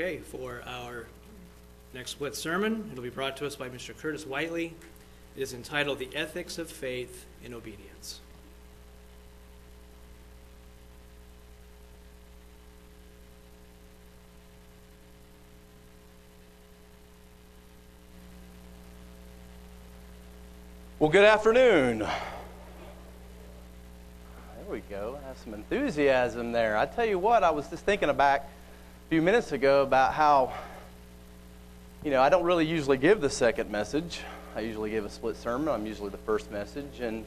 Okay, for our next split sermon, it'll be brought to us by Mr. Curtis Whiteley. It is entitled, The Ethics of Faith in Obedience. Well, good afternoon. There we go. I have some enthusiasm there. I tell you what, I was just thinking back a few minutes ago about how, you know, I don't really usually give the second message. I usually give a split sermon. I'm usually the first message. And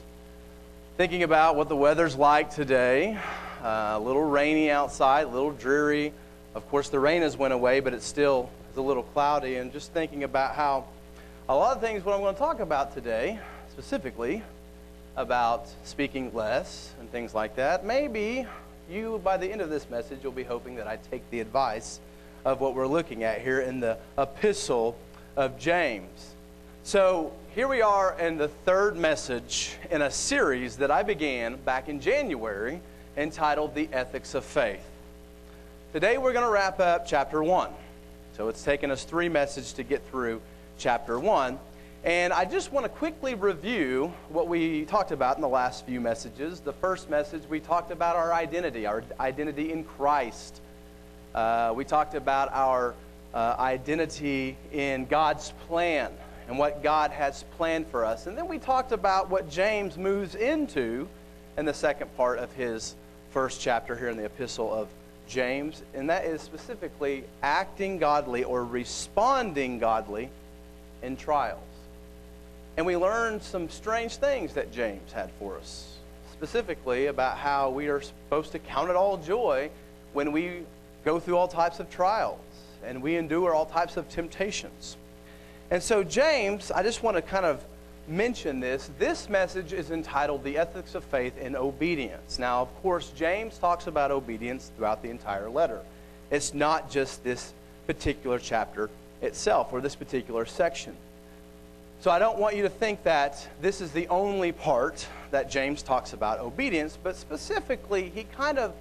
thinking about what the weather's like today, a little rainy outside, a little dreary. Of course, the rain has went away, but it still is a little cloudy. And just thinking about how a lot of things what I'm going to talk about today, specifically about speaking less and things like that, maybe you, by the end of this message, you'll be hoping that I take the advice of what we're looking at here in the Epistle of James. So here we are in the third message in a series that I began back in January entitled The Ethics of Faith. Today we're going to wrap up chapter 1. So it's taken us three messages to get through chapter 1. And I just want to quickly review what we talked about in the last few messages. The first message, we talked about our identity in Christ. We talked about our identity in God's plan and what God has planned for us. And then we talked about what James moves into in the second part of his first chapter here in the Epistle of James. And that is specifically acting godly or responding godly in trials. And we learned some strange things that James had for us, specifically about how we are supposed to count it all joy when we go through all types of trials and we endure all types of temptations. And so James, I just want to kind of mention this. This message is entitled The Ethics of Faith in Obedience. Now, of course, James talks about obedience throughout the entire letter. It's not just this particular chapter itself or this particular section. So I don't want you to think that this is the only part that James talks about obedience, but specifically he kind of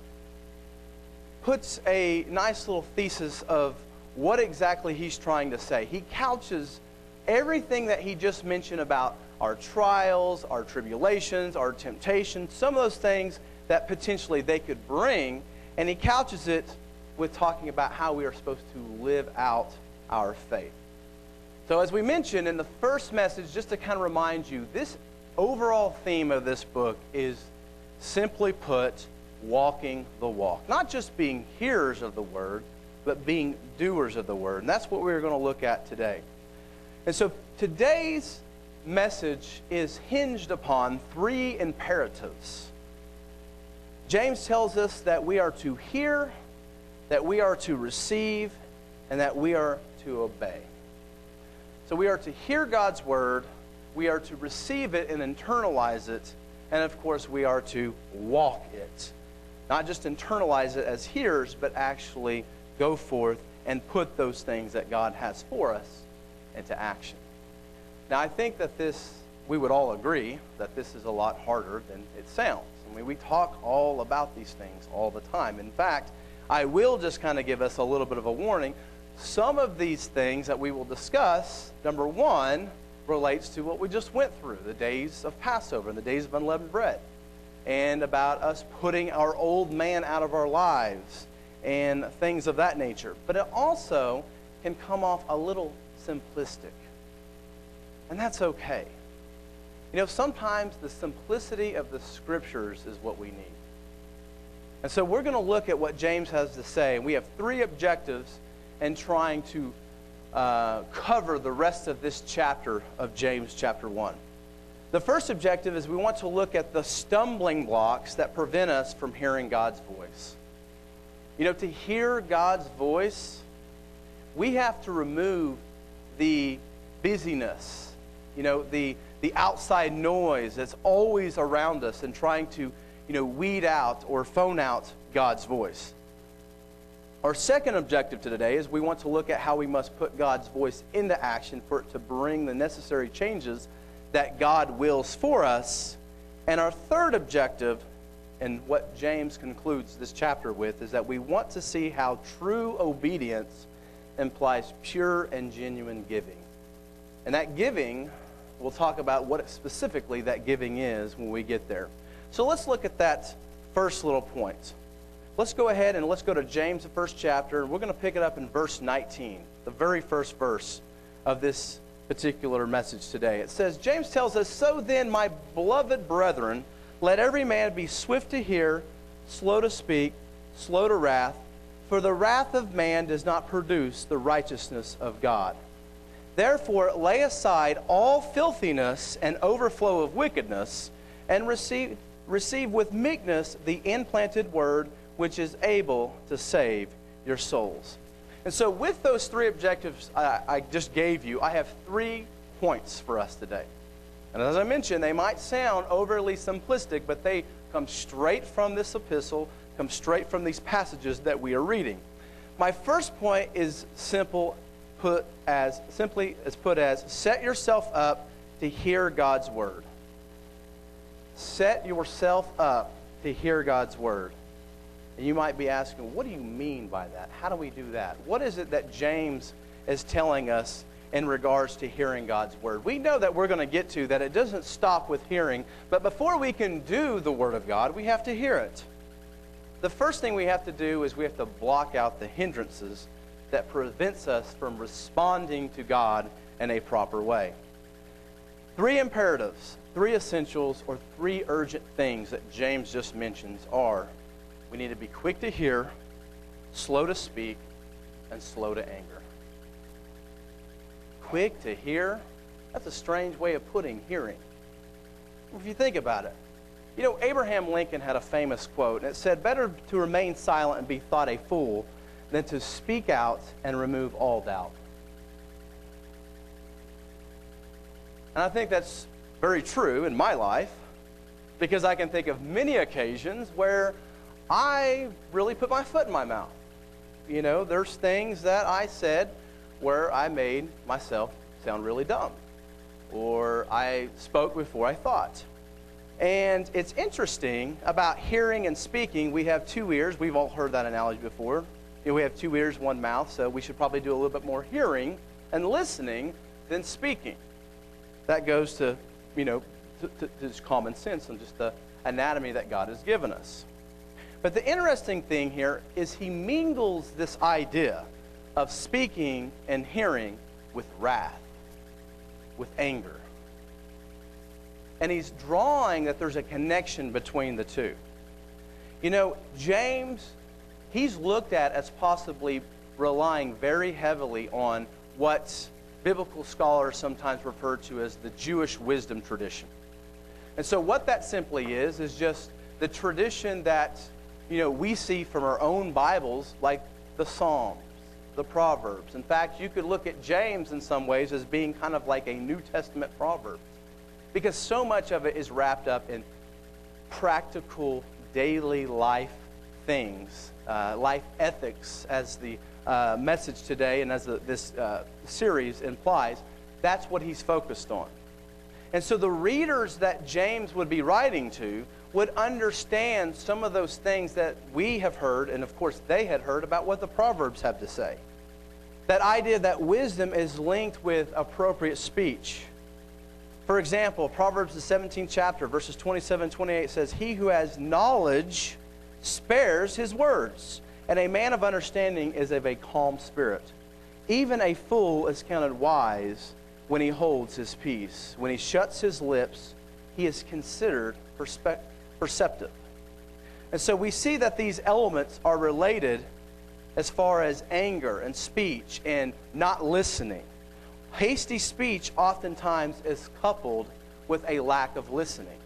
puts a nice little thesis of what exactly he's trying to say. He couches everything that he just mentioned about our trials, our tribulations, our temptations, some of those things that potentially they could bring, and he couches it with talking about how we are supposed to live out our faith. So as we mentioned in the first message, just to kind of remind you, this overall theme of this book is, simply put, walking the walk. Not just being hearers of the word, but being doers of the word. And that's what we're going to look at today. And so today's message is hinged upon three imperatives. James tells us that we are to hear, that we are to receive, and that we are to obey. So we are to hear God's word, we are to receive it and internalize it, and of course we are to walk it. Not just internalize it as hearers, but actually go forth and put those things that God has for us into action. Now I think that this, we would all agree, that this is a lot harder than it sounds. I mean, we talk all about these things all the time. In fact, I will just kind of give us a little bit of a warning. Some of these things that we will discuss, number one, relates to what we just went through, the days of Passover and the days of unleavened bread, and about us putting our old man out of our lives and things of that nature. But it also can come off a little simplistic, and that's okay. You know, sometimes the simplicity of the Scriptures is what we need. And so we're going to look at what James has to say. We have three objectives and trying to cover the rest of this chapter of James chapter 1. The first objective is we want to look at the stumbling blocks that prevent us from hearing God's voice. You know, to hear God's voice, we have to remove the busyness, you know, the outside noise that's always around us and trying to, you know, weed out or phone out God's voice. Our second objective to today is we want to look at how we must put God's voice into action for it to bring the necessary changes that God wills for us. And our third objective, and what James concludes this chapter with, is that we want to see how true obedience implies pure and genuine giving. And that giving, we'll talk about what specifically that giving is when we get there. So let's look at that first little point. Let's go ahead and let's go to James, the first chapter. We're going to pick it up in verse 19, the very first verse of this particular message today. It says, James tells us, "So then, my beloved brethren, let every man be swift to hear, slow to speak, slow to wrath, for the wrath of man does not produce the righteousness of God. Therefore, lay aside all filthiness and overflow of wickedness, and receive with meekness the implanted word, which is able to save your souls." And so with those three objectives I just gave you, I have 3 points for us today. And as I mentioned, they might sound overly simplistic, but they come straight from this epistle, come straight from these passages that we are reading. My first point is simply put as, set yourself up to hear God's word. Set yourself up to hear God's word. And you might be asking, what do you mean by that? How do we do that? What is it that James is telling us in regards to hearing God's word? We know that we're going to get to that it doesn't stop with hearing, but before we can do the word of God, we have to hear it. The first thing we have to do is we have to block out the hindrances that prevents us from responding to God in a proper way. 3 imperatives, 3 essentials, or 3 urgent things that James just mentions are: we need to be quick to hear, slow to speak, and slow to anger. Quick to hear, that's a strange way of putting hearing, if you think about it. You know, Abraham Lincoln had a famous quote, and it said, "Better to remain silent and be thought a fool than to speak out and remove all doubt." And I think that's very true in my life, because I can think of many occasions where I really put my foot in my mouth. You know, there's things that I said where I made myself sound really dumb, or I spoke before I thought. And it's interesting about hearing and speaking. We have 2 ears. We've all heard that analogy before. You know, we have 2 ears, 1 mouth, so we should probably do a little bit more hearing and listening than speaking. That goes to, you know, to just common sense and just the anatomy that God has given us. But the interesting thing here is he mingles this idea of speaking and hearing with wrath, with anger. And he's drawing that there's a connection between the two. You know, James, he's looked at as possibly relying very heavily on what biblical scholars sometimes refer to as the Jewish wisdom tradition. And so what that simply is just the tradition that, you know, we see from our own Bibles, like the Psalms, the Proverbs. In fact, you could look at James in some ways as being kind of like a New Testament proverb, because so much of it is wrapped up in practical daily life things, life ethics, as the message today and as this series implies. That's what he's focused on. And so the readers that James would be writing to would understand some of those things that we have heard, and of course they had heard about what the Proverbs have to say. That idea that wisdom is linked with appropriate speech. For example, Proverbs the 17th chapter, verses 27 and 28 says, "He who has knowledge spares his words, and a man of understanding is of a calm spirit. Even a fool is counted wise when he holds his peace. When he shuts his lips, he is considered perceptive." And so we see that these elements are related as far as anger and speech and not listening. Hasty speech oftentimes is coupled with a lack of listening.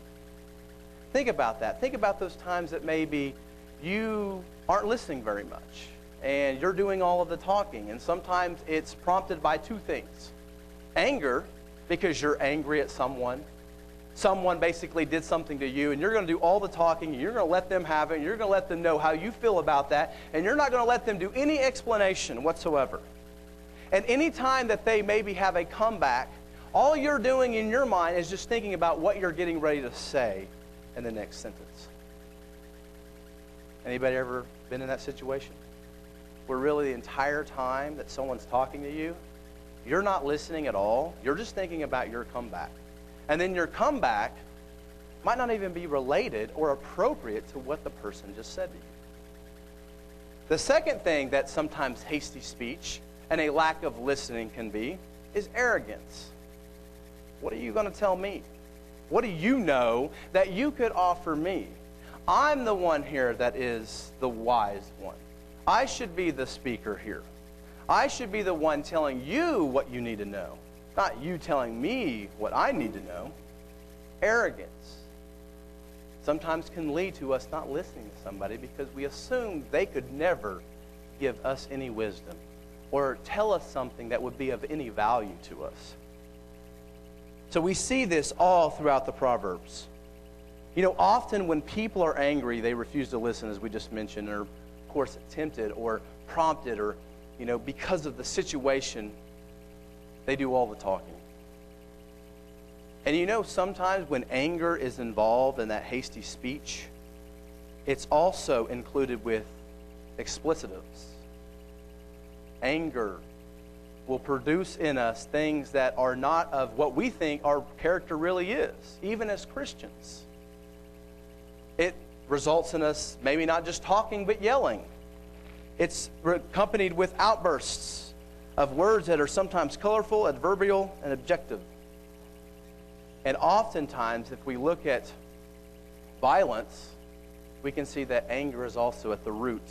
Think about that. Think about those times that maybe you aren't listening very much and you're doing all of the talking, and sometimes it's prompted by 2 things. Anger, because you're angry at someone. Someone basically did something to you, and you're going to do all the talking, and you're going to let them have it, and you're going to let them know how you feel about that, and you're not going to let them do any explanation whatsoever. And any time that they maybe have a comeback, all you're doing in your mind is just thinking about what you're getting ready to say in the next sentence. Anybody ever been in that situation? where really the entire time that someone's talking to you, you're not listening at all. You're just thinking about your comeback. And then your comeback might not even be related or appropriate to what the person just said to you. The second thing that sometimes hasty speech and a lack of listening can be is arrogance. What are you going to tell me? What do you know that you could offer me? I'm the one here that is the wise one. I should be the speaker here. I should be the one telling you what you need to know, not you telling me what I need to know. Arrogance sometimes can lead to us not listening to somebody because we assume they could never give us any wisdom or tell us something that would be of any value to us. So we see this all throughout the Proverbs. You know, often when people are angry, they refuse to listen, as we just mentioned, or, of course, tempted or prompted or, you know, because of the situation, they do all the talking. And you know, sometimes when anger is involved in that hasty speech, it's also included with explicitives. Anger will produce in us things that are not of what we think our character really is, even as Christians. It results in us maybe not just talking, but yelling. It's accompanied with outbursts of words that are sometimes colorful, adverbial, and objective. And oftentimes, if we look at violence, we can see that anger is also at the root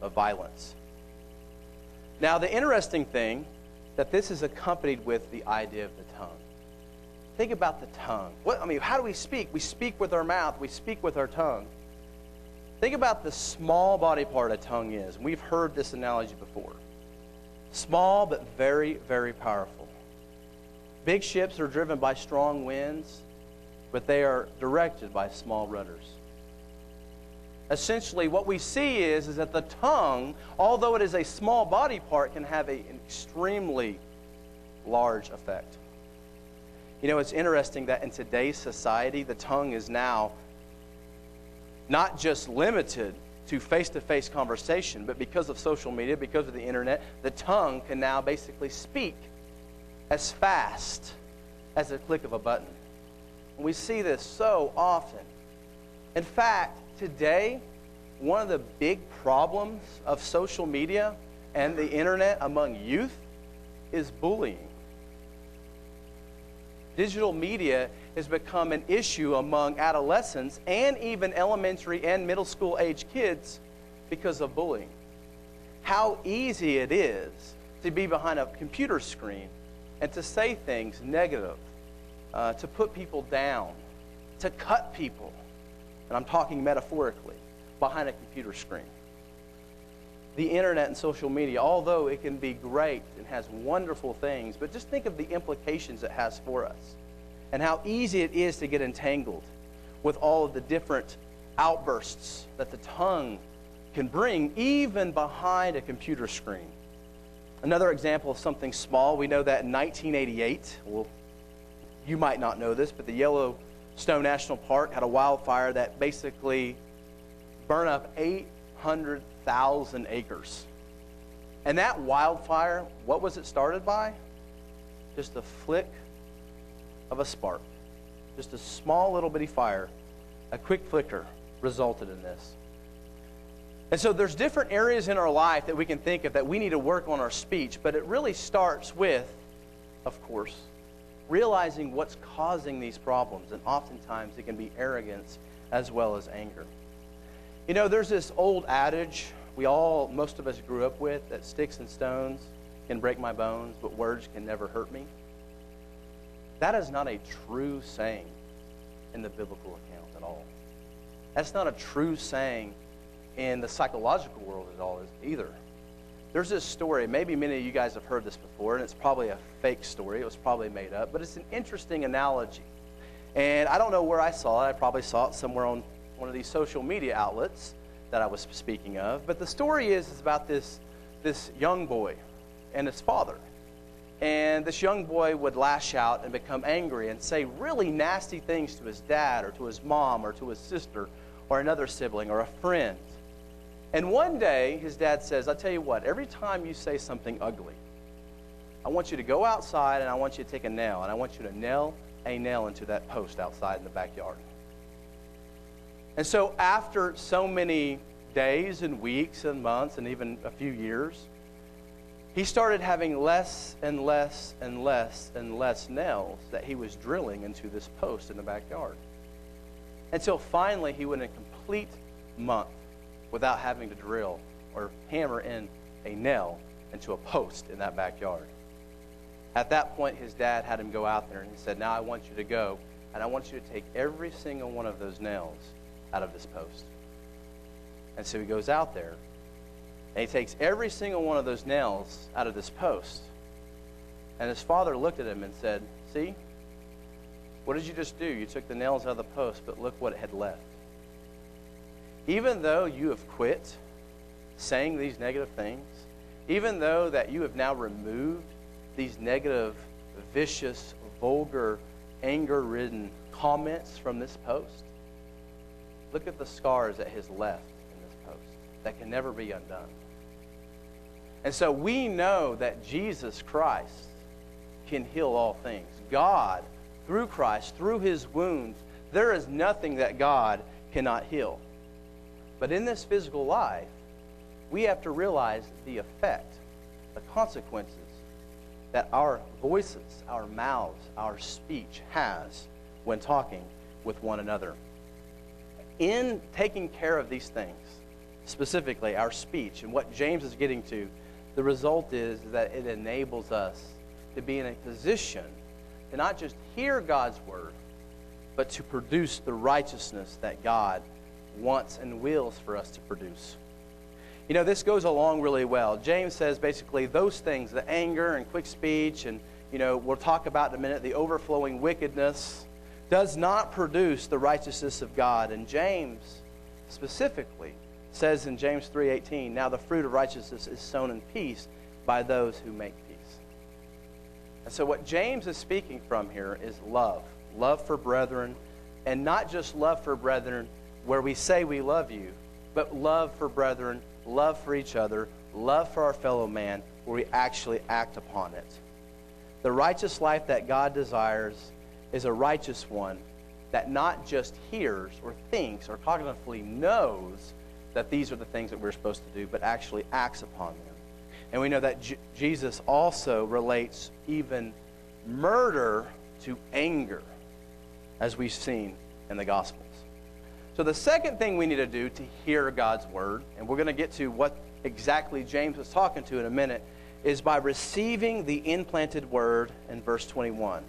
of violence. Now, the interesting thing that this is accompanied with the idea of the tongue. Think about the tongue. How do we speak? We speak with our mouth. We speak with our tongue. Think about the small body part a tongue is. We've heard this analogy before. Small but very, very powerful. Big ships are driven by strong winds, but they are directed by small rudders. Essentially, what we see is that the tongue, although it is a small body part, can have an extremely large effect. You know, it's interesting that in today's society, the tongue is now not just limited to face-to-face conversation, but because of social media, because of the internet, the tongue can now basically speak as fast as a click of a button. And we see this so often. In fact, today, one of the big problems of social media and the internet among youth is bullying. Digital media has become an issue among adolescents and even elementary and middle school age kids because of bullying. How easy it is to be behind a computer screen and to say things negative, to put people down, to cut people. And I'm talking metaphorically, behind a computer screen. The internet and social media, although it can be great and has wonderful things, but just think of the implications it has for us and how easy it is to get entangled with all of the different outbursts that the tongue can bring, even behind a computer screen. Another example of something small, we know that in 1988, well, you might not know this, but the Yellowstone National Park had a wildfire that basically burned up 800,000 acres. And that wildfire, what was it started by? Just a flick of a spark. Just a small little bitty fire. A quick flicker resulted in this. And so there's different areas in our life that we can think of that we need to work on our speech, but it really starts with, of course, realizing what's causing these problems, and oftentimes it can be arrogance as well as anger. You know, there's this old adage most of us grew up with, that sticks and stones can break my bones, but words can never hurt me. That is not a true saying in the biblical account at all. That's not a true saying in the psychological world at all either. There's this story, maybe many of you guys have heard this before, and it's probably a fake story. It was probably made up, but it's an interesting analogy. And I don't know where I saw it. I probably saw it somewhere on one of these social media outlets that I was speaking of. But the story is about this young boy and his father. And this young boy would lash out and become angry and say really nasty things to his dad or to his mom or to his sister or another sibling or a friend. And one day, his dad says, I tell you what, every time you say something ugly, I want you to go outside and I want you to take a nail and I want you to nail a nail into that post outside in the backyard. And so after so many days and weeks and months and even a few years, he started having less and less and less and less nails that he was drilling into this post in the backyard. Until finally he went a complete month without having to drill or hammer in a nail into a post in that backyard. At that point, his dad had him go out there and he said, now I want you to go and I want you to take every single one of those nails out of this post. And so he goes out there and he takes every single one of those nails out of this post. And his father looked at him and said, see, what did you just do? You took the nails out of the post, but look what it had left. Even though you have quit saying these negative things, even though that you have now removed these negative, vicious, vulgar, anger-ridden comments from this post, look at the scars that has left in this post that can never be undone. And so we know that Jesus Christ can heal all things. God, through Christ, through his wounds, there is nothing that God cannot heal. But in this physical life, we have to realize the effect, the consequences that our voices, our mouths, our speech has when talking with one another. In taking care of these things, specifically our speech and what James is getting to, the result is that it enables us to be in a position to not just hear God's word, but to produce the righteousness that God wants and wills for us to produce. You know, this goes along really well. James says basically those things, the anger and quick speech, and, you know, we'll talk about in a minute, the overflowing wickedness, does not produce the righteousness of God. And James specifically says in James 3:18, now the fruit of righteousness is sown in peace by those who make peace. And so what James is speaking from here is love. Love for brethren, and not just love for brethren where we say we love you, but love for brethren, love for each other, love for our fellow man, where we actually act upon it. The righteous life that God desires is a righteous one that not just hears or thinks or cognitively knows that these are the things that we're supposed to do, but actually acts upon them. And we know that Jesus also relates even murder to anger, as we've seen in the Gospels. So the second thing we need to do to hear God's word, and we're going to get to what exactly James was talking to in a minute, is by receiving the implanted word in verse 21.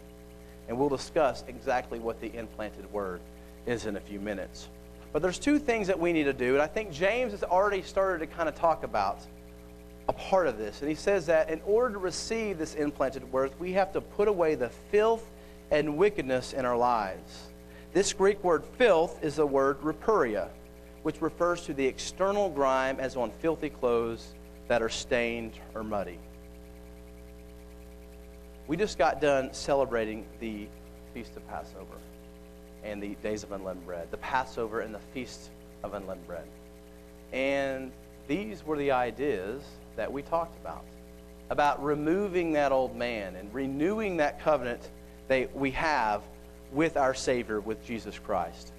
And we'll discuss exactly what the implanted word is in a few minutes. But there's two things that we need to do, and I think James has already started to kind of talk about a part of this. And he says that in order to receive this implanted word, we have to put away the filth and wickedness in our lives. This Greek word filth is the word repuria, which refers to the external grime as on filthy clothes that are stained or muddy. We just got done celebrating the Feast of Passover and the Days of Unleavened Bread, the Passover and the Feast of Unleavened Bread. And these were the ideas that we talked about removing that old man and renewing that covenant that we have with our Savior, with Jesus Christ.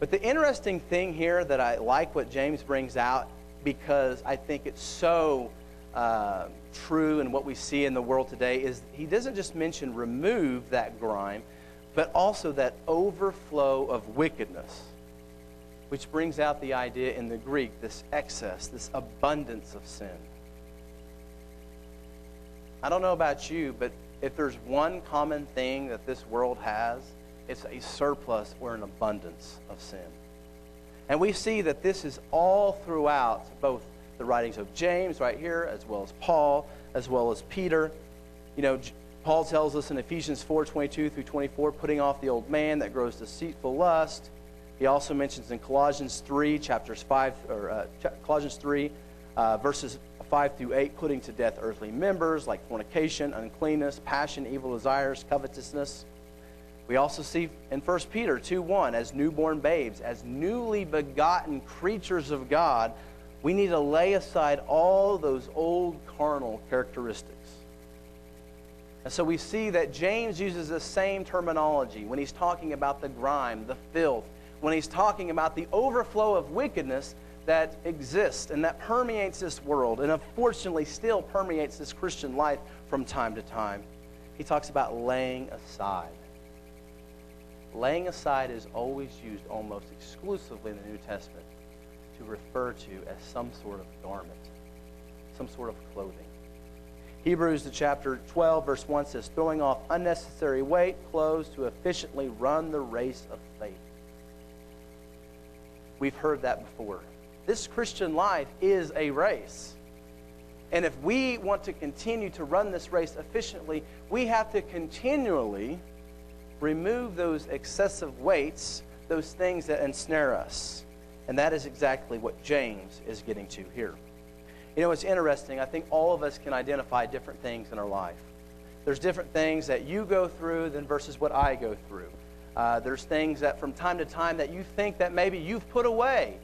But the interesting thing here that I like what James brings out, because I think it's so true in what we see in the world today, is he doesn't just mention remove that grime, but also that overflow of wickedness, which brings out the idea in the Greek, this excess, this abundance of sin. I don't know about you, but if there's one common thing that this world has, it's a surplus or an abundance of sin. And we see that this is all throughout both the writings of James right here, as well as Paul, as well as Peter. You know, Paul tells us in Ephesians 4:22-24, putting off the old man that grows deceitful lust. He also mentions in Colossians 3, verses 5-8, putting to death earthly members like fornication, uncleanness, passion, evil desires, covetousness. We also see in 1 Peter 2:1, as newborn babes, as newly begotten creatures of God, We need to lay aside all those old carnal characteristics. And so we see that James uses the same terminology when he's talking about the grime, the filth, when he's talking about the overflow of wickedness that exists and that permeates this world and unfortunately still permeates this Christian life from time to time. He talks about laying aside. Laying aside is always used almost exclusively in the New Testament to refer to as some sort of garment, some sort of clothing. Hebrews chapter 12, verse 1 says, throwing off unnecessary weight, clothes to efficiently run the race of faith. We've heard that before. This Christian life is a race. And if we want to continue to run this race efficiently, we have to continually remove those excessive weights, those things that ensnare us. And that is exactly what James is getting to here. You know, it's interesting. I think all of us can identify different things in our life. There's different things that you go through than versus what I go through. There's things that from time to time that you think that maybe you've put away,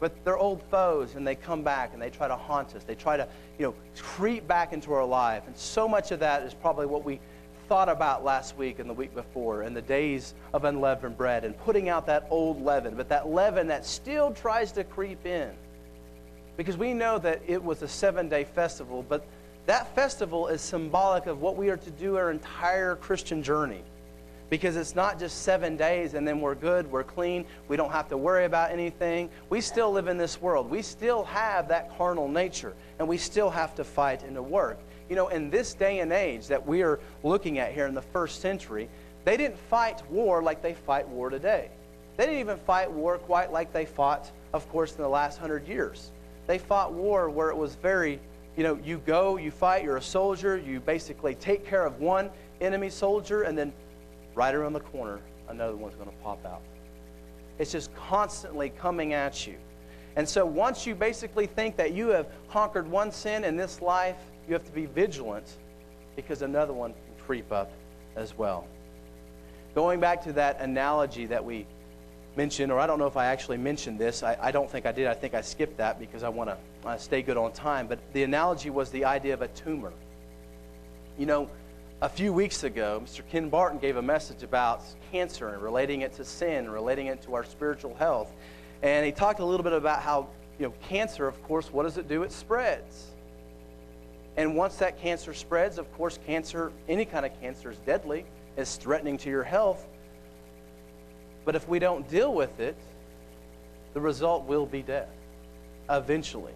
but they're old foes and they come back and they try to haunt us. They try to, you know, creep back into our life. And so much of that is probably what we thought about last week and the week before and the days of unleavened bread and putting out that old leaven, but that leaven that still tries to creep in. Because we know that it was a seven-day festival, but that festival is symbolic of what we are to do our entire Christian journey. Because it's not just 7 days and then we're good, we're clean, we don't have to worry about anything. We still live in this world. We still have that carnal nature, and we still have to fight and to work. You know, in this day and age that we are looking at here in the first century, they didn't fight war like they fight war today. They didn't even fight war quite like they fought, of course, in the last 100 years. They fought war where it was very, you know, you go, you fight, you're a soldier, you basically take care of one enemy soldier, and then right around the corner, another one's going to pop out. It's just constantly coming at you. And so once you basically think that you have conquered one sin in this life, you have to be vigilant because another one can creep up as well. Going back to that analogy that we mentioned, or I don't know if I actually mentioned this. I don't think I did. I think I skipped that because I want to stay good on time. But the analogy was the idea of a tumor. You know, a few weeks ago, Mr. Ken Barton gave a message about cancer and relating it to sin, relating it to our spiritual health. And he talked a little bit about how, you know, cancer, of course, what does it do? It spreads. And once that cancer spreads, of course, cancer, any kind of cancer is deadly. It's threatening to your health. But if we don't deal with it, the result will be death, eventually.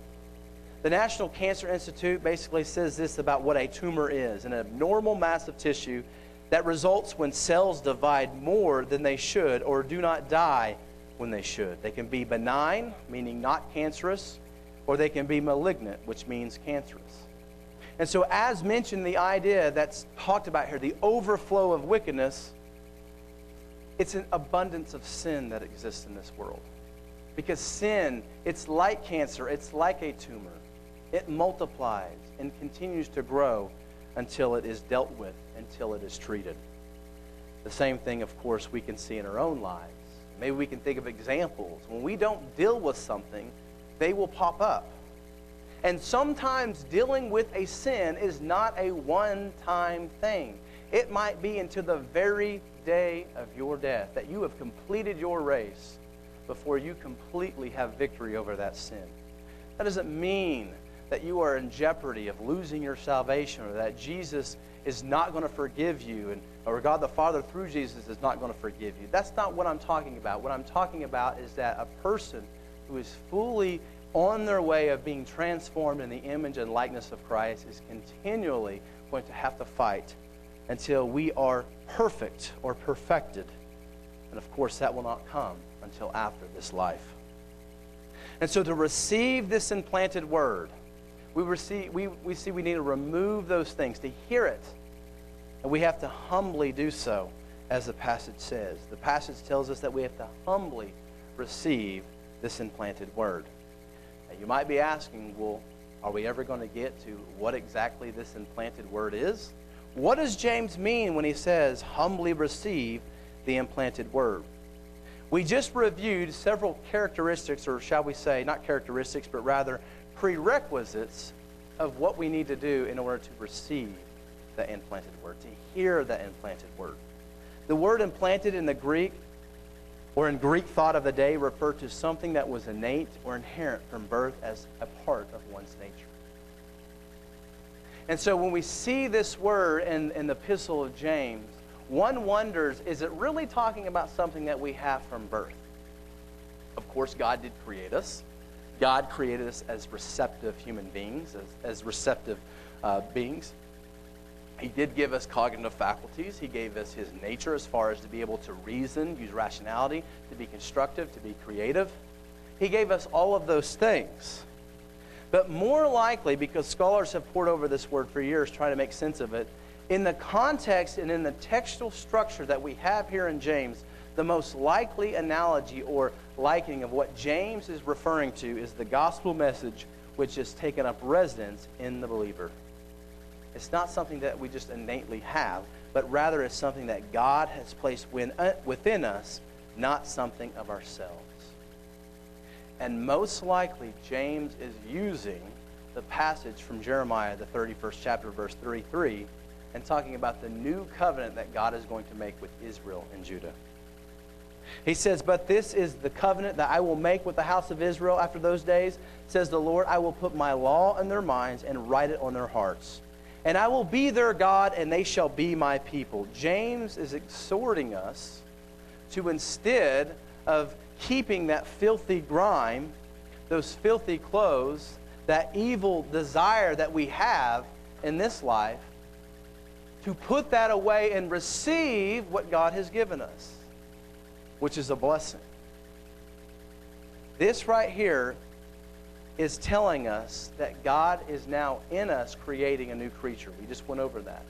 The National Cancer Institute basically says this about what a tumor is, an abnormal mass of tissue that results when cells divide more than they should or do not die when they should. They can be benign, meaning not cancerous, or they can be malignant, which means cancerous. And so as mentioned, the idea that's talked about here, the overflow of wickedness, it's an abundance of sin that exists in this world. Because sin, it's like cancer, it's like a tumor. It multiplies and continues to grow until it is dealt with, until it is treated. The same thing, of course, we can see in our own lives. Maybe we can think of examples. When we don't deal with something, they will pop up. And sometimes dealing with a sin is not a one-time thing. It might be until the very day of your death that you have completed your race before you completely have victory over that sin. That doesn't mean that you are in jeopardy of losing your salvation or that Jesus is not going to forgive you or God the Father through Jesus is not going to forgive you. That's not what I'm talking about. What I'm talking about is that a person who is fully on their way of being transformed in the image and likeness of Christ is continually going to have to fight until we are perfect or perfected. And of course, that will not come until after this life. And so to receive this implanted word, we see we need to remove those things, to hear it. And we have to humbly do so, as the passage says. The passage tells us that we have to humbly receive this implanted word. Now, you might be asking, well, are we ever going to get to what exactly this implanted word is? What does James mean when he says, humbly receive the implanted word? We just reviewed several characteristics, or shall we say, not characteristics, but rather prerequisites of what we need to do in order to receive the implanted word, to hear the implanted word. The word implanted in the Greek, or in Greek thought of the day, referred to something that was innate or inherent from birth as a part of one's nature. And so when we see this word in the Epistle of James, one wonders, is it really talking about something that we have from birth? Of course, God did create us. God created us as receptive human beings, as receptive beings. He did give us cognitive faculties. He gave us his nature as far as to be able to reason, use rationality, to be constructive, to be creative. He gave us all of those things. But more likely, because scholars have pored over this word for years trying to make sense of it, in the context and in the textual structure that we have here in James, the most likely analogy or likening of what James is referring to is the gospel message, which has taken up residence in the believer. It's not something that we just innately have, but rather it's something that God has placed within us, not something of ourselves. And most likely, James is using the passage from Jeremiah, the 31st chapter, verse 33, and talking about the new covenant that God is going to make with Israel and Judah. He says, "But this is the covenant that I will make with the house of Israel after those days, says the Lord. I will put my law in their minds and write it on their hearts. And I will be their God, and they shall be my people." James is exhorting us to, instead of keeping that filthy grime, those filthy clothes, that evil desire that we have in this life, to put that away and receive what God has given us, which is a blessing. This right here is telling us that God is now in us creating a new creature. We just went over that.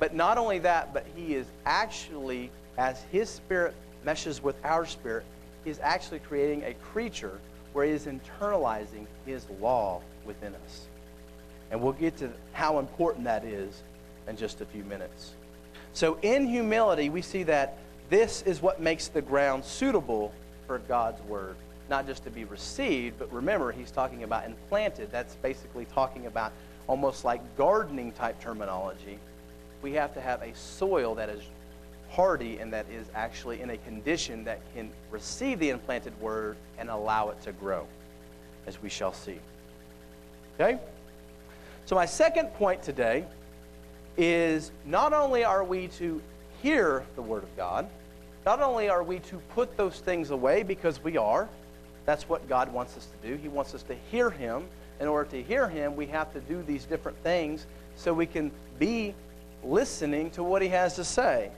But not only that, but he is actually, as his spirit meshes with our spirit, he is actually creating a creature where he is internalizing his law within us. And we'll get to how important that is in just a few minutes. So in humility, we see that this is what makes the ground suitable for God's word, not just to be received, but remember, he's talking about implanted. That's basically talking about almost like gardening type terminology. We have to have a soil that is hardy and that is actually in a condition that can receive the implanted word and allow it to grow, as we shall see. Okay? So my second point today is, not only are we to hear the word of God, not only are we to put those things away, because we are. That's what God wants us to do. He wants us to hear him. In order to hear him, we have to do these different things so we can be listening to what he has to say.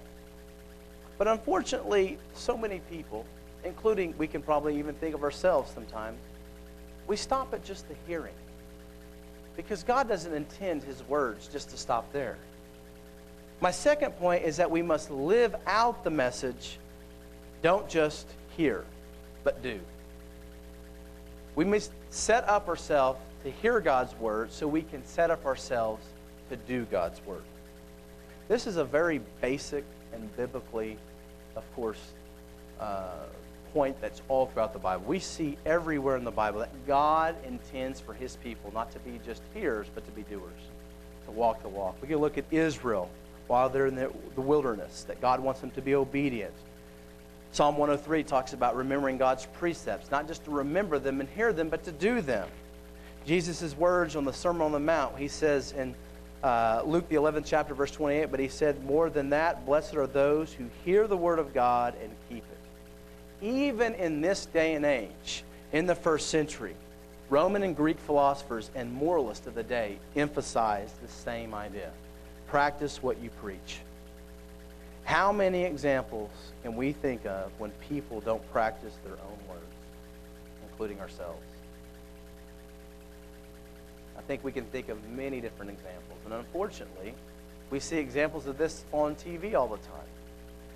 But unfortunately, so many people, including we can probably even think of ourselves sometimes, we stop at just the hearing. Because God doesn't intend his words just to stop there. My second point is that we must live out the message. Don't just hear, but do. We must set up ourselves to hear God's word so we can set up ourselves to do God's word. This is a very basic and biblically, of course, point that's all throughout the Bible. We see everywhere in the Bible that God intends for his people not to be just hearers, but to be doers, to walk the walk. We can look at Israel while they're in the wilderness, that God wants them to be obedient. Psalm 103 talks about remembering God's precepts, not just to remember them and hear them, but to do them. Jesus' words on the Sermon on the Mount, he says in Luke, the 11th chapter, verse 28, but he said, more than that, blessed are those who hear the word of God and keep it. Even in this day and age, in the first century, Roman and Greek philosophers and moralists of the day emphasized the same idea. Practice what you preach. How many examples can we think of when people don't practice their own words, including ourselves? I think we can think of many different examples. And unfortunately, we see examples of this on TV all the time.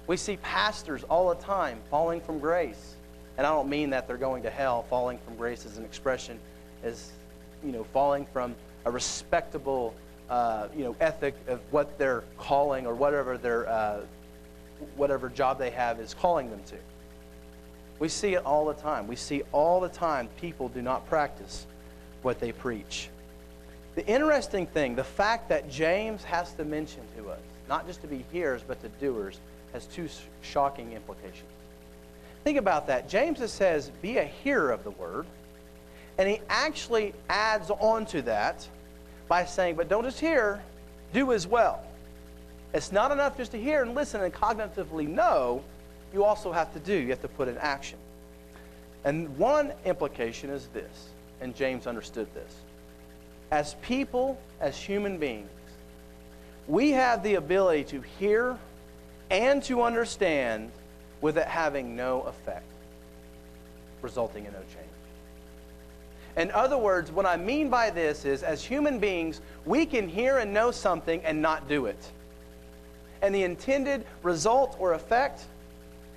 We see pastors all the time falling from grace. And I don't mean that they're going to hell. Falling from grace is an expression, as you know, falling from a respectable ethic of what they're calling, or whatever job they have is calling them to. We see it all the time. We see all the time people do not practice what they preach. The interesting thing, the fact that James has to mention to us, not just to be hearers but to doers, has two shocking implications. Think about that. James says, be a hearer of the word. And he actually adds on to that by saying, but don't just hear, do as well. It's not enough just to hear and listen and cognitively know. You also have to do. You have to put in action. And one implication is this, and James understood this. As people, as human beings, we have the ability to hear and to understand with it having no effect, resulting in no change. In other words, what I mean by this is, as human beings, we can hear and know something and not do it. And the intended result or effect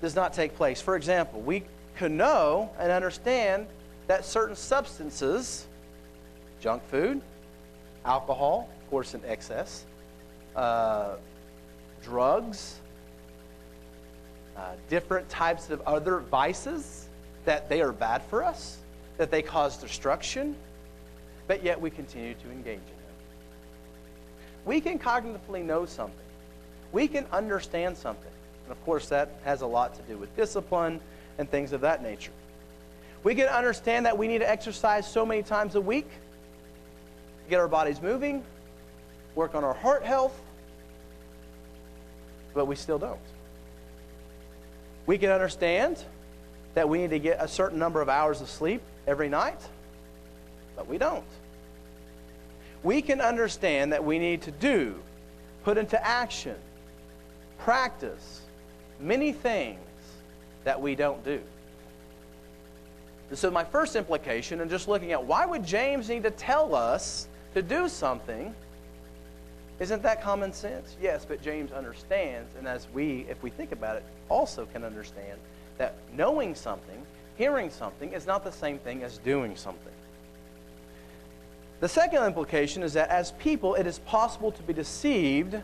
does not take place. For example, we can know and understand that certain substances, junk food, alcohol, of course in excess, drugs, different types of other vices, that they are bad for us, that they cause destruction, but yet we continue to engage in them. We can cognitively know something. We can understand something. And of course, that has a lot to do with discipline and things of that nature. We can understand that we need to exercise so many times a week to get our bodies moving, work on our heart health, but we still don't. We can understand that we need to get a certain number of hours of sleep every night, but we don't. We can understand that we need to do, put into action, practice many things that we don't do. And so my first implication, and just looking at why would James need to tell us to do something, isn't that common sense? Yes, but James understands, and as we, if we think about it, also can understand that knowing something, hearing something, is not the same thing as doing something. The second implication is that as people, it is possible to be deceived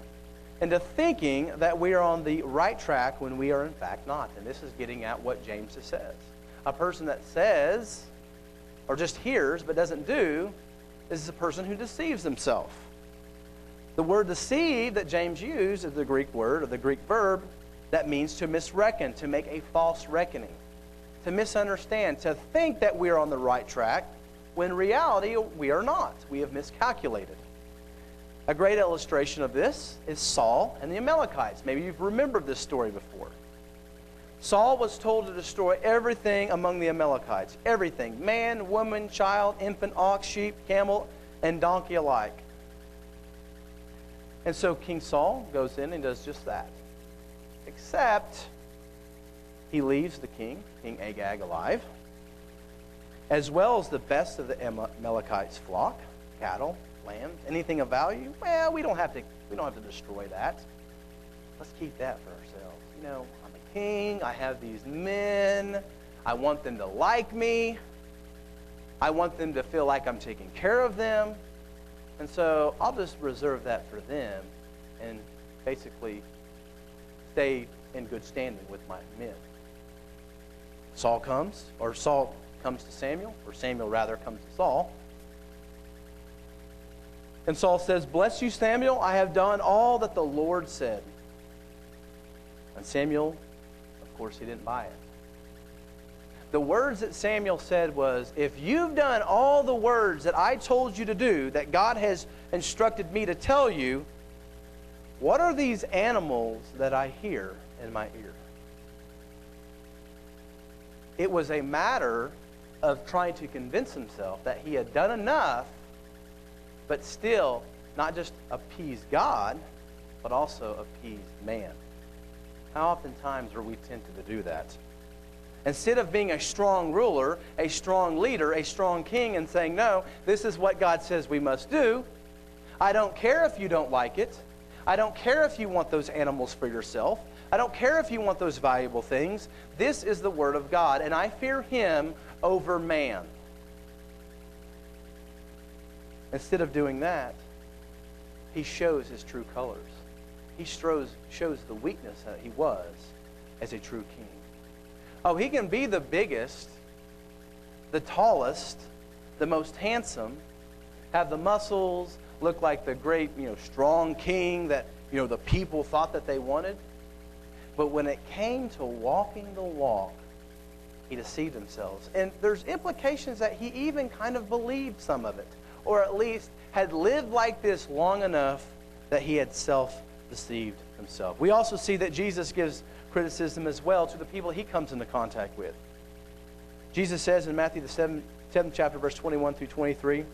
into thinking that we are on the right track when we are in fact not. And this is getting at what James says. A person that says or just hears but doesn't do is a person who deceives himself. The word deceive that James used is the Greek word or the Greek verb that means to misreckon, to make a false reckoning, to misunderstand, to think that we are on the right track when in reality we are not. We have miscalculated. A great illustration of this is Saul and the Amalekites. Maybe you've remembered this story before. Saul was told to destroy everything among the Amalekites. Everything. Man, woman, child, infant, ox, sheep, camel, and donkey alike. And so King Saul goes in and does just that. Except he leaves the king, King Agag, alive, as well as the best of the Amalekites' flock, cattle, lambs, anything of value. Well, we don't have to destroy that. Let's keep that for ourselves. You know, I'm a king. I have these men. I want them to like me. I want them to feel like I'm taking care of them. And so I'll just reserve that for them and basically stay in good standing with my men. Samuel comes to Saul. And Saul says, "Bless you, Samuel. I have done all that the Lord said." And Samuel, of course, he didn't buy it. The words that Samuel said was, "If you've done all the words that I told you to do, that God has instructed me to tell you, what are these animals that I hear in my ear?" It was a matter of trying to convince himself that he had done enough, but still not just appease God, but also appease man. How oftentimes are we tempted to do that? Instead of being a strong ruler, a strong leader, a strong king, and saying, "No, this is what God says we must do. I don't care if you don't like it. I don't care if you want those animals for yourself. I don't care if you want those valuable things. This is the word of God, and I fear him over man." Instead of doing that, he shows his true colors. He shows the weakness that he was as a true king. Oh, he can be the biggest, the tallest, the most handsome, have the muscles, look like the great, strong king that, the people thought that they wanted. But when it came to walking the walk, he deceived themselves. And there's implications that he even kind of believed some of it, or at least had lived like this long enough that he had self-deceived himself. We also see that Jesus gives criticism as well to the people he comes into contact with. Jesus says in Matthew the 7th chapter, verse 21 through 23,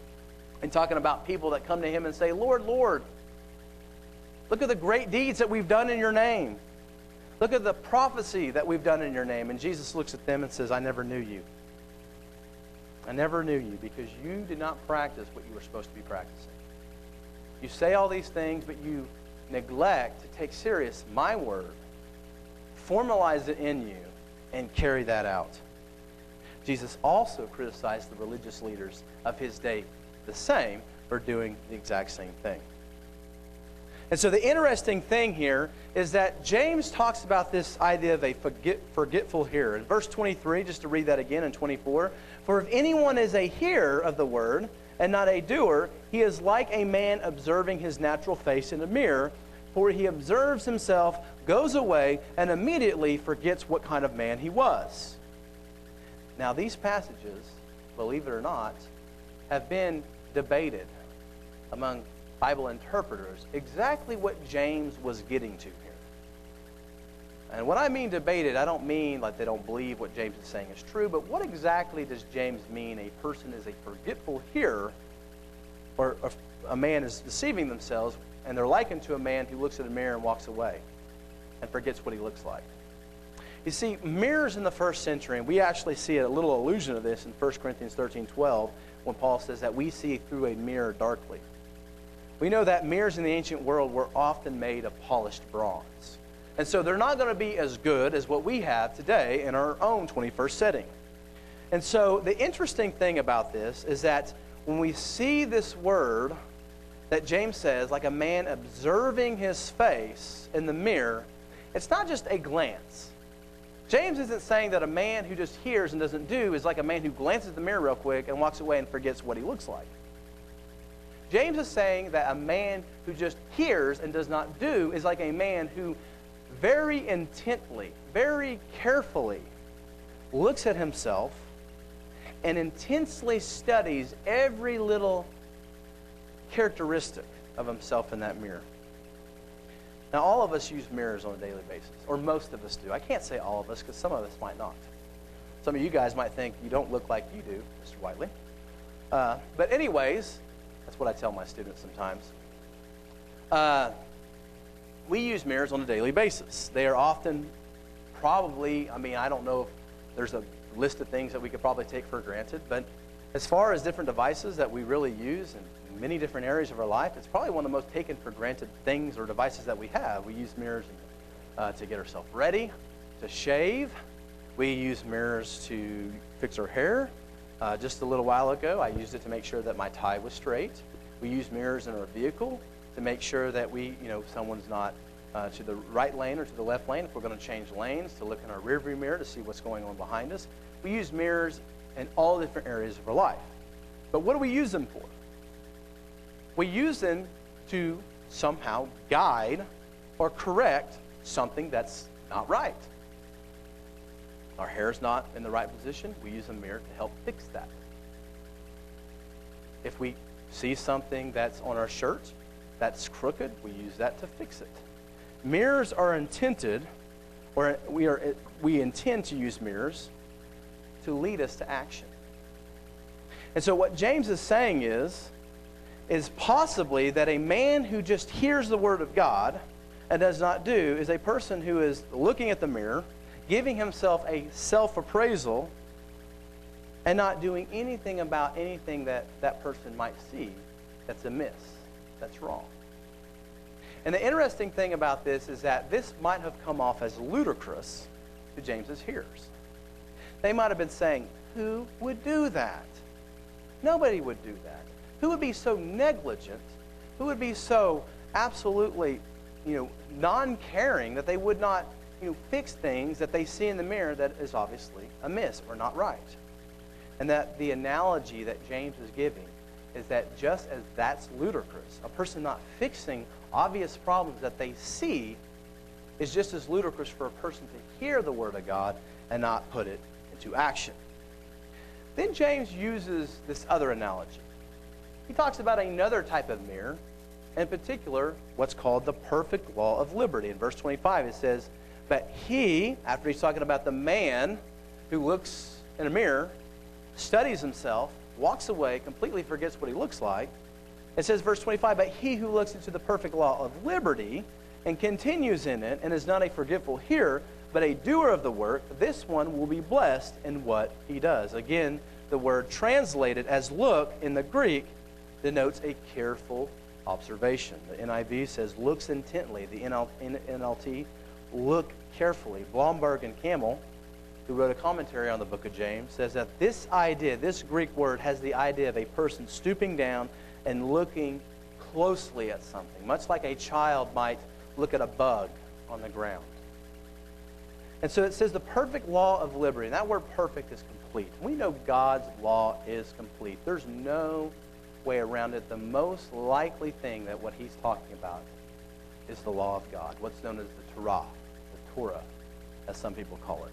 and talking about people that come to him and say, "Lord, Lord, look at the great deeds that we've done in your name. Look at the prophecy that we've done in your name." And Jesus looks at them and says, "I never knew you. I never knew you because you did not practice what you were supposed to be practicing. You say all these things, but you neglect to take serious my word, formalize it in you, and carry that out." Jesus also criticized the religious leaders of his day the same for doing the exact same thing. And so the interesting thing here is that James talks about this idea of a forgetful hearer. In verse 23, just to read that again in 24, "For if anyone is a hearer of the word and not a doer, he is like a man observing his natural face in a mirror, for he observes himself, goes away, and immediately forgets what kind of man he was." Now these passages, believe it or not, have been debated among Bible interpreters, exactly what James was getting to here. And when I mean debated, I don't mean like they don't believe what James is saying is true, but what exactly does James mean a person is a forgetful hearer, or a man is deceiving themselves, and they're likened to a man who looks in a mirror and walks away and forgets what he looks like. You see, mirrors in the first century, and we actually see a little allusion to this in 1 Corinthians 13:12, when Paul says that we see through a mirror darkly. We know that mirrors in the ancient world were often made of polished bronze. And so they're not going to be as good as what we have today in our own 21st setting. And so the interesting thing about this is that when we see this word that James says, like a man observing his face in the mirror, it's not just a glance. James isn't saying that a man who just hears and doesn't do is like a man who glances at the mirror real quick and walks away and forgets what he looks like. James is saying that a man who just hears and does not do is like a man who very intently, very carefully looks at himself and intensely studies every little characteristic of himself in that mirror. Now, all of us use mirrors on a daily basis, or most of us do. I can't say all of us because some of us might not. Some of you guys might think you don't look like you do, Mr. Whiteley. But anyways, that's what I tell my students sometimes. We use mirrors on a daily basis. They are often probably, I don't know if there's a list of things that we could probably take for granted, but as far as different devices that we really use in many different areas of our life, it's probably one of the most taken for granted things or devices that we have. We use mirrors to get ourselves ready, to shave. We use mirrors to fix our hair. Just a little while ago, I used it to make sure that my tie was straight. We use mirrors in our vehicle to make sure that we, someone's not to the right lane or to the left lane. If we're going to change lanes, to look in our rearview mirror to see what's going on behind us. We use mirrors in all different areas of our life. But what do we use them for? We use them to somehow guide or correct something that's not right. Our hair is not in the right position, we use a mirror to help fix that. If we see something that's on our shirt that's crooked, we use that to fix it. Mirrors are intended, or we intend to use mirrors to lead us to action. And so what James is saying is possibly that a man who just hears the word of God and does not do is a person who is looking at the mirror, giving himself a self-appraisal and not doing anything about anything that that person might see that's amiss, that's wrong. And the interesting thing about this is that this might have come off as ludicrous to James's hearers. They might have been saying, "Who would do that? Nobody would do that. Who would be so negligent? Who would be so absolutely, non-caring that they would not fix things that they see in the mirror that is obviously amiss or not right. And that the analogy that James is giving is that just as that's ludicrous, a person not fixing obvious problems that they see is just as ludicrous for a person to hear the word of God and not put it into action. Then James uses this other analogy. He talks about another type of mirror, in particular what's called the perfect law of liberty. In verse 25 it says, but he, after he's talking about the man who looks in a mirror, studies himself, walks away, completely forgets what he looks like. It says, verse 25, but he who looks into the perfect law of liberty and continues in it and is not a forgetful hearer, but a doer of the work, this one will be blessed in what he does. Again, the word translated as look in the Greek denotes a careful observation. The NIV says looks intently. The NLT, look carefully. Blomberg and Camel, who wrote a commentary on the book of James, says that this idea, this Greek word, has the idea of a person stooping down and looking closely at something, much like a child might look at a bug on the ground. And so it says the perfect law of liberty. And that word perfect is complete. We know God's law is complete. There's no way around it. The most likely thing that what he's talking about is the law of God, what's known as the Torah, as some people call it.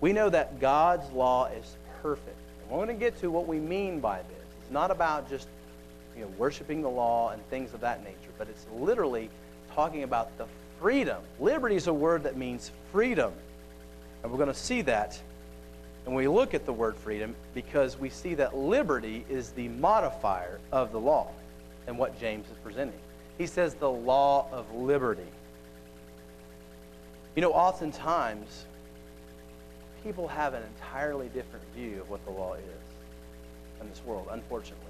We know that God's law is perfect. And we're going to get to what we mean by this. It's not about just worshiping the law and things of that nature, but it's literally talking about the freedom. Liberty is a word that means freedom. And we're going to see that when we look at the word freedom, because we see that liberty is the modifier of the law and what James is presenting. He says the law of liberty. Oftentimes, people have an entirely different view of what the law is in this world, unfortunately.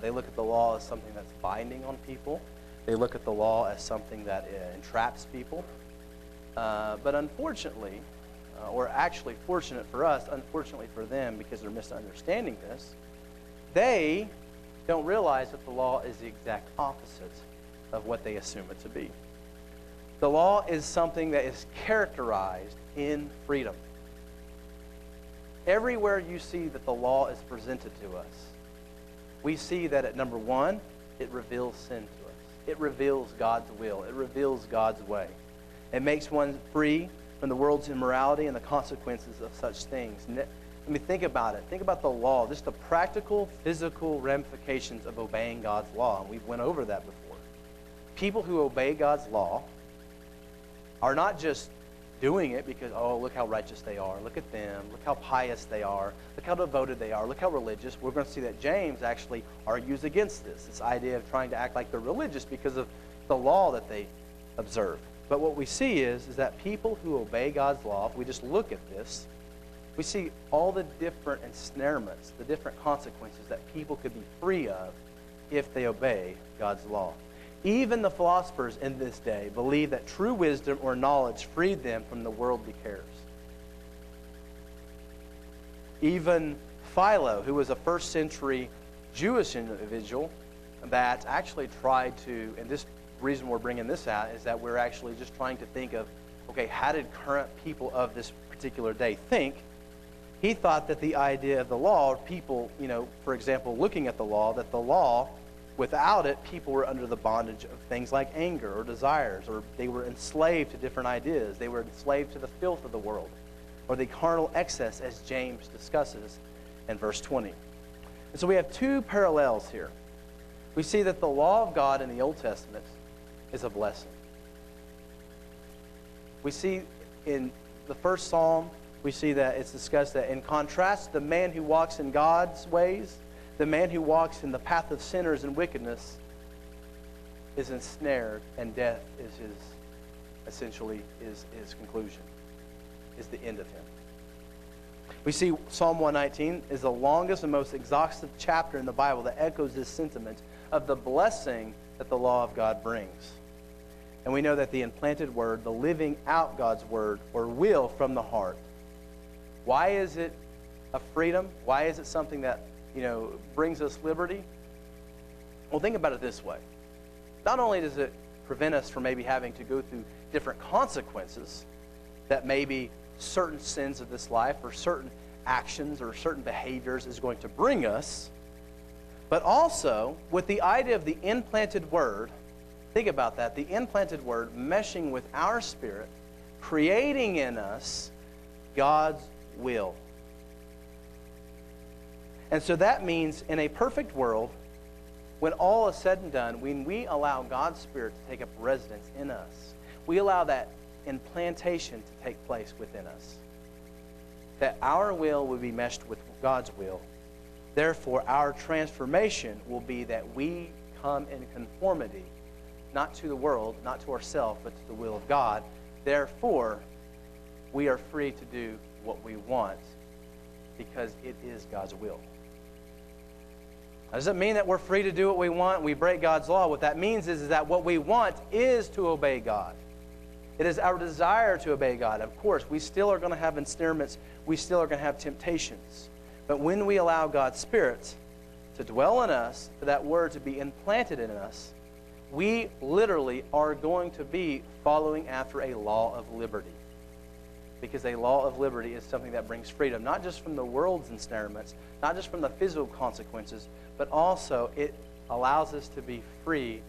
They look at the law as something that's binding on people. They look at the law as something that entraps people. But unfortunately, or actually fortunate for us, unfortunately for them, because they're misunderstanding this, they don't realize that the law is the exact opposite of what they assume it to be. The law is something that is characterized in freedom. Everywhere you see that the law is presented to us, we see that at number one, it reveals sin to us. It reveals God's will. It reveals God's way. It makes one free from the world's immorality and the consequences of such things. I mean, think about it. Think about the law, just the practical, physical ramifications of obeying God's law. And we've went over that before. People who obey God's law are not just doing it because, oh, look how righteous they are. Look at them. Look how pious they are. Look how devoted they are. Look how religious. We're going to see that James actually argues against this idea of trying to act like they're religious because of the law that they observe. But what we see is that people who obey God's law, if we just look at this, we see all the different ensnarements, the different consequences that people could be free of if they obey God's law. Even the philosophers in this day believe that true wisdom or knowledge freed them from the worldly cares. Even Philo, who was a first-century Jewish individual that actually tried to, and this reason we're bringing this out is that we're actually just trying to think of, okay, how did current people of this particular day think? He thought that the idea of the law, people, for example, looking at the law, that the law, without it, people were under the bondage of things like anger or desires, or they were enslaved to different ideas. They were enslaved to the filth of the world, or the carnal excess, as James discusses in verse 20. And so we have two parallels here. We see that the law of God in the Old Testament is a blessing. We see in the first Psalm, we see that it's discussed that in contrast, the man who walks in God's ways, the man who walks in the path of sinners and wickedness is ensnared, and death is his conclusion, is the end of him. We see Psalm 119 is the longest and most exhaustive chapter in the Bible that echoes this sentiment of the blessing that the law of God brings. And we know that the implanted word, the living out God's word or will from the heart. Why is it a freedom? Why is it something that brings us liberty? Well, think about it this way. Not only does it prevent us from maybe having to go through different consequences that maybe certain sins of this life or certain actions or certain behaviors is going to bring us, but also with the idea of the implanted word. Think about that, the implanted word meshing with our spirit, creating in us God's will. And so that means in a perfect world, when all is said and done, when we allow God's Spirit to take up residence in us, we allow that implantation to take place within us, that our will will be meshed with God's will. Therefore, our transformation will be that we come in conformity, not to the world, not to ourselves, but to the will of God. Therefore, we are free to do what we want because it is God's will. Now, does it mean that we're free to do what we want? We break God's law. What that means is that what we want is to obey God. It is our desire to obey God. Of course, we still are going to have ensnarements. We still are going to have temptations. But when we allow God's Spirit to dwell in us, for that word to be implanted in us, we literally are going to be following after a law of liberty. Because a law of liberty is something that brings freedom, not just from the world's ensnarements, not just from the physical consequences, but also it allows us to be free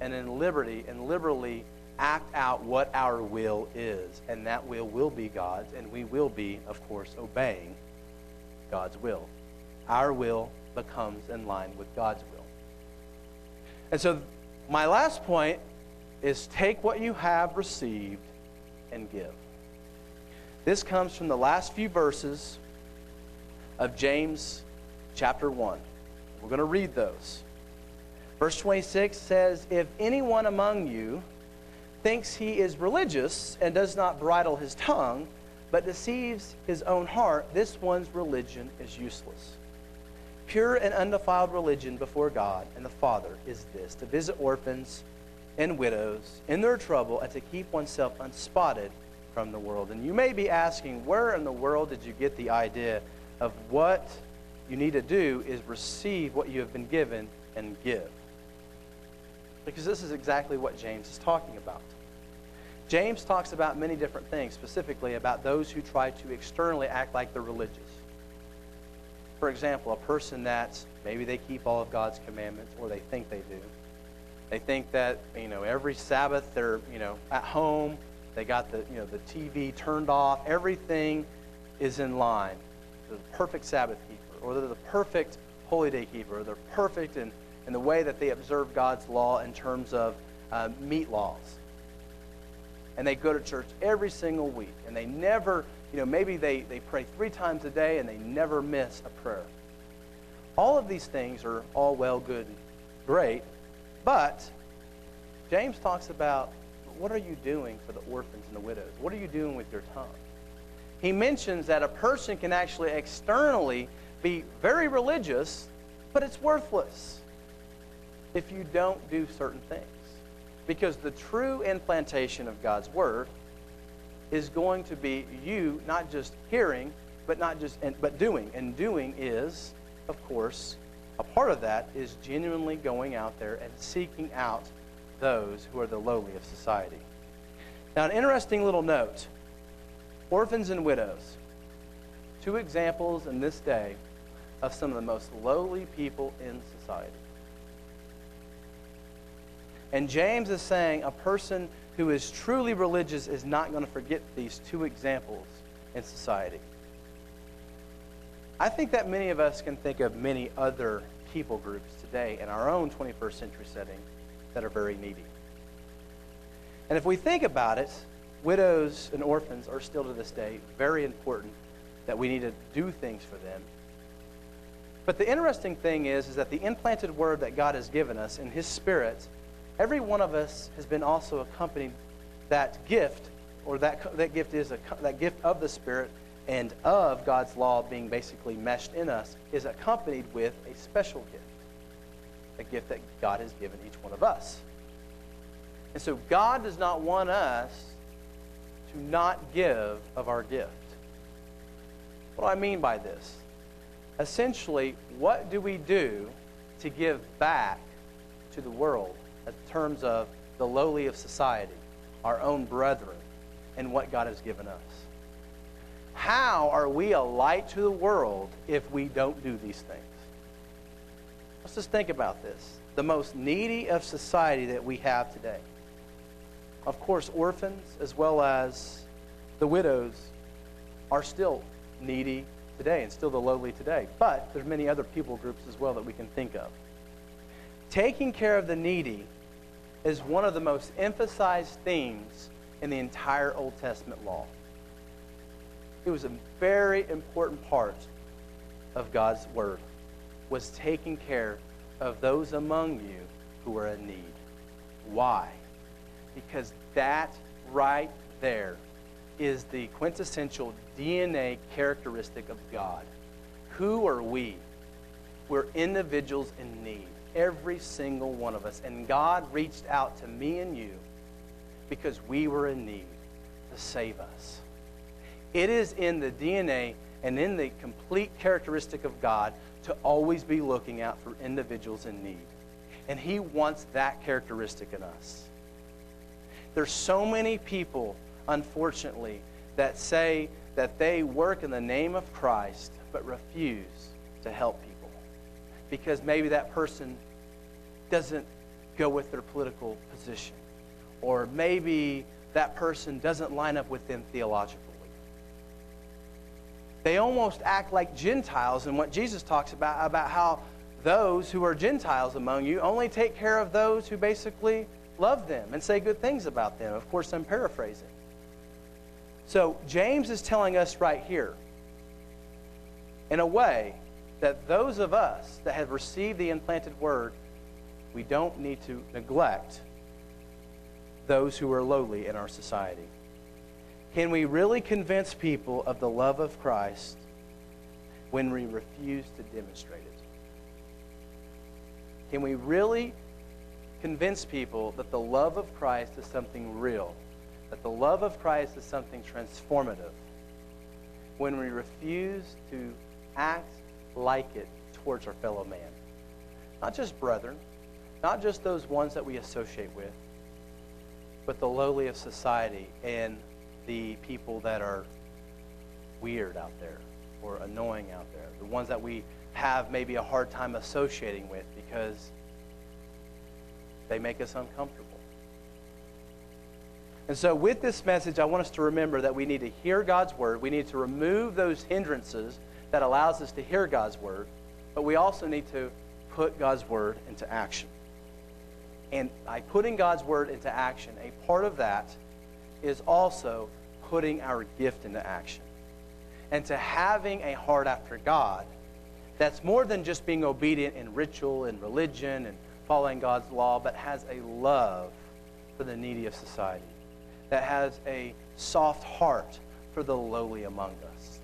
and in liberty and liberally act out what our will is. And that will be God's, and we will be, of course, obeying God's will. Our will becomes in line with God's will. And so my last point is take what you have received and give. This comes from the last few verses of James chapter 1. We're going to read those. Verse 26 says, if anyone among you thinks he is religious and does not bridle his tongue, but deceives his own heart, this one's religion is useless. Pure and undefiled religion before God and the Father is this, to visit orphans and widows in their trouble and to keep oneself unspotted from the world. And you may be asking, where in the world did you get the idea of what you need to do is receive what you have been given and give? Because this is exactly what James is talking about. James talks about many different things, specifically about those who try to externally act like they're religious. For example, a person that maybe they keep all of God's commandments, or they think they do. They think that, every Sabbath they're, at home. They got the, the TV turned off. Everything is in line. They're the perfect Sabbath keeper, or they're the perfect holy day keeper, or they're perfect in the way that they observe God's law in terms of meat laws. And they go to church every single week, and they never, maybe they pray 3 times a day, and they never miss a prayer. All of these things are all well, good, and great, but James talks about, what are you doing for the orphans and the widows? What are you doing with your tongue? He mentions that a person can actually externally be very religious, but it's worthless if you don't do certain things. Because the true implantation of God's word is going to be you not just hearing, but doing. And doing is, of course, a part of that is genuinely going out there and seeking out those who are the lowly of society. Now, an interesting little note. Orphans and widows. 2 examples in this day of some of the most lowly people in society. And James is saying a person who is truly religious is not going to forget these 2 examples in society. I think that many of us can think of many other people groups today in our own 21st century setting that are very needy. And if we think about it, widows and orphans are still to this day very important, that we need to do things for them. But the interesting thing is that the implanted word that God has given us in His Spirit, every one of us has been also accompanied that gift, or that gift is that gift of the Spirit and of God's law being basically meshed in us is accompanied with a special gift. A gift that God has given each one of us. And so God does not want us to not give of our gift. What do I mean by this? Essentially, what do we do to give back to the world in terms of the lowly of society, our own brethren, and what God has given us. How are we a light to the world if we don't do these things? Let's just think about this. The most needy of society that we have today. Of course, orphans as well as the widows are still needy today and still the lowly today. But there's many other people groups as well that we can think of. Taking care of the needy is one of the most emphasized themes in the entire Old Testament law. It was a very important part of God's word, was taking care of those among you who are in need. Why? Because that right there is the quintessential DNA characteristic of God. Who are we? We're individuals in need, every single one of us. And God reached out to me and you because we were in need to save us. It is in the DNA and in the complete characteristic of God to always be looking out for individuals in need. And He wants that characteristic in us. There's so many people, unfortunately, that say that they work in the name of Christ but refuse to help people because maybe that person doesn't go with their political position, or maybe that person doesn't line up with them theologically. They almost act like Gentiles in what Jesus talks about how those who are Gentiles among you only take care of those who basically love them and say good things about them. Of course, I'm paraphrasing. So James is telling us right here, in a way, that those of us that have received the implanted word, we don't need to neglect those who are lowly in our society. Can we really convince people of the love of Christ when we refuse to demonstrate it? Can we really convince people that the love of Christ is something real, that the love of Christ is something transformative, when we refuse to act like it towards our fellow man? Not just brethren, not just those ones that we associate with, but the lowly of society and the people that are weird out there or annoying out there, the ones that we have maybe a hard time associating with because they make us uncomfortable. And so with this message, I want us to remember that we need to hear God's word. We need to remove those hindrances that allows us to hear God's word, but we also need to put God's word into action. And by putting God's word into action, a part of that is also putting our gift into action. And to having a heart after God that's more than just being obedient in ritual and religion and following God's law, but has a love for the needy of society, that has a soft heart for the lowly among us,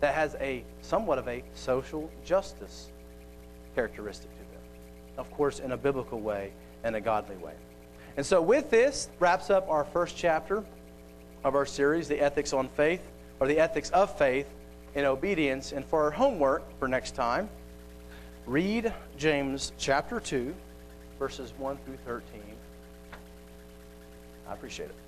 that has a somewhat of a social justice characteristic to them, of course, in a biblical way and a godly way. And so with this wraps up our first chapter of our series, The Ethics on Faith, or The Ethics of Faith in Obedience. And for our homework for next time, read James chapter 2, verses 1 through 13. I appreciate it.